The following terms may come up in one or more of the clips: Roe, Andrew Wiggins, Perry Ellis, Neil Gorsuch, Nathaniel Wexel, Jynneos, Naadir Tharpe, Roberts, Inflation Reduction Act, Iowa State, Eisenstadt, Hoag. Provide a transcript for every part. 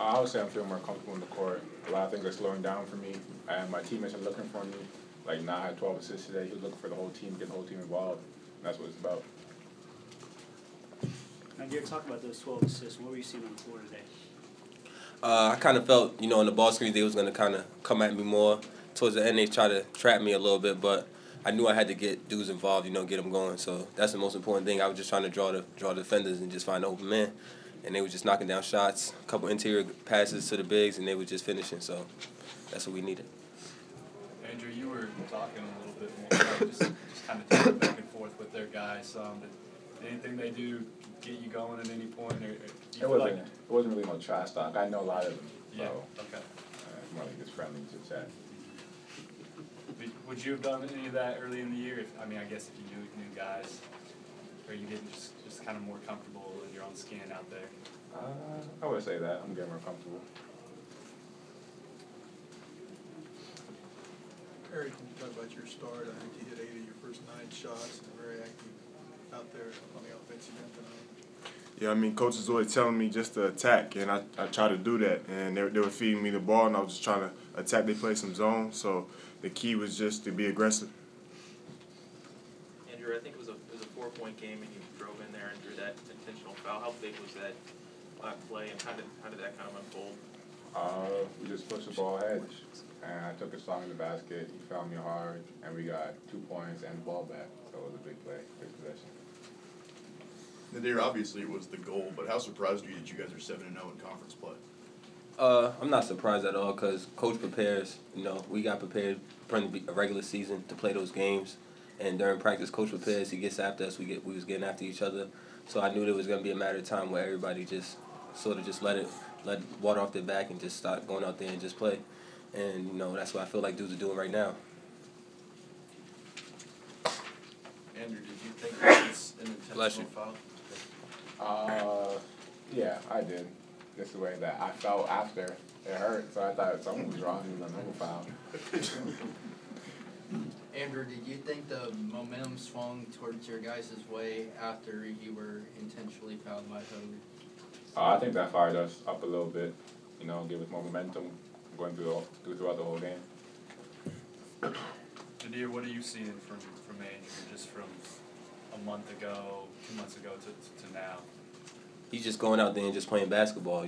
Obviously, I'm feeling more comfortable in the court. A lot of things are slowing down for me, and my teammates are looking for me. Like, Nah had 12 assists today. He was looking for the whole team, getting the whole team involved. And that's what it's about. Naadir, talk about those 12 assists. What were you seeing on the floor today? I kind of felt, on the ball screen, they was going to kind of come at me more. Towards the end, they tried to trap me a little bit, but I knew I had to get dudes involved, get them going. So that's the most important thing. I was just trying to draw the defenders and just find an open man. And they were just knocking down shots, a couple interior passes to the bigs, and they were just finishing. So that's what we needed. Andrew, you were talking a little bit more, just kind of talking back and forth with their guys. Anything they do get you going at any point? It wasn't really no trash talk. I know a lot of them. Yeah, so, okay. It's more like it's friendly to chat. Would you have done any of that early in the year? I guess if you knew guys, or you didn't just kind of more comfortable in your own skin out there? I would say that. I'm getting more comfortable. Perry, can you talk about your start? I think you hit 8 of your first 9 shots and very active out there on the offensive end tonight. Yeah, coach is always telling me just to attack, and I try to do that. And they were feeding me the ball, and I was just trying to attack. They played some zone, so the key was just to be aggressive. Andrew, I think it was a 4-point game, and you drove in there and drew that intentional foul. How big was that play, and how did that kind of unfold? We just pushed the ball ahead, and I took a shot in the basket. He found me hard, and we got 2 points and the ball back. So it was a big play, big possession. Naadir, obviously it was the goal, but how surprised are you that you guys are 7-0 in conference play? I'm not surprised at all because coach prepares. We got prepared during the regular season to play those games, and during practice, coach prepares. He gets after us. We was getting after each other, so I knew there was going to be a matter of time where everybody just sort of just let water off their back and just start going out there and just play, and that's what I feel like dudes are doing right now. Andrew, did you think that was an intentional foul? Yeah, I did. Just the way that I felt after it hurt, so I thought something was wrong. It was another foul. Andrew, did you think the momentum swung towards your guys' way after you were intentionally fouled by Hoag? I think that fired us up a little bit. Gave us more momentum going throughout the whole game. Naadir, what are you seeing from Andrew, just from a month ago, 2 months ago to now? He's just going out there and just playing basketball.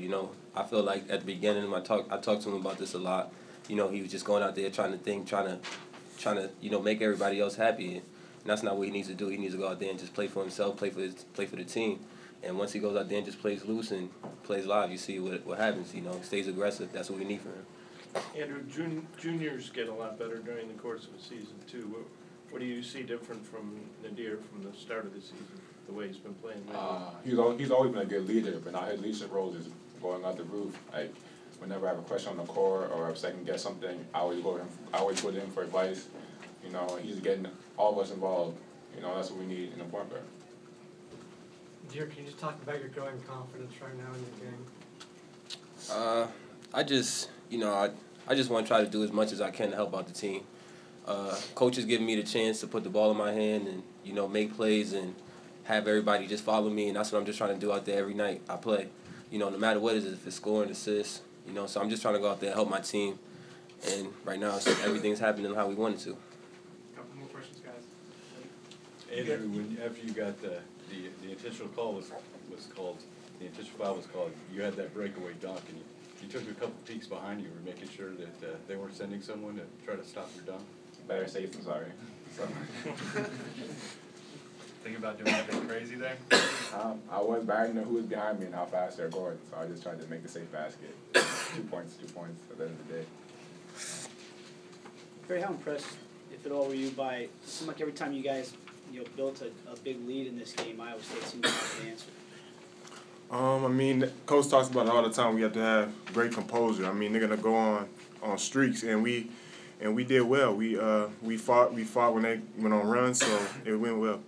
I feel like at the beginning of my talk, I talked to him about this a lot. He was just going out there trying to think, trying to make everybody else happy. And that's not what he needs to do. He needs to go out there and just play for himself, play for the team. And once he goes out there and just plays loose and plays live, you see what happens. Stays aggressive. That's what we need for him. Andrew, juniors get a lot better during the course of the season, too. What do you see different from Naadir from the start of the season, the way he's been playing? He's always been a good leader, but now his leadership role is going out the roof. Like, whenever I have a question on the court or I second-guess something, I always go to him for advice. He's getting all of us involved. That's what we need in a point guard. Naadir, can you just talk about your growing confidence right now in your game? I just want to try to do as much as I can to help out the team. Coach is giving me the chance to put the ball in my hand and, make plays and have everybody just follow me, and that's what I'm just trying to do out there every night I play. No matter what it is, if it's scoring, assists, so I'm just trying to go out there and help my team. And right now, everything's happening how we wanted to. A couple more questions, guys. Andrew, after you got the intentional call was called, the intentional foul was called, you had that breakaway dunk, and you took a couple peeks behind you. You were making sure that they weren't sending someone to try to stop your dunk. Better safe than sorry. Think about doing anything crazy there? I was, but I didn't know who was behind me and how fast they were going, so I just tried to make the safe basket. 2 points at the end of the day. Perry, how impressed, if at all, were you by, it seemed like every time you guys built a big lead in this game, Iowa State seemed to have an answer. Coach talks about it all the time. We have to have great composure. They're gonna go on streaks, and we did well. We fought when they went on runs, so it went well.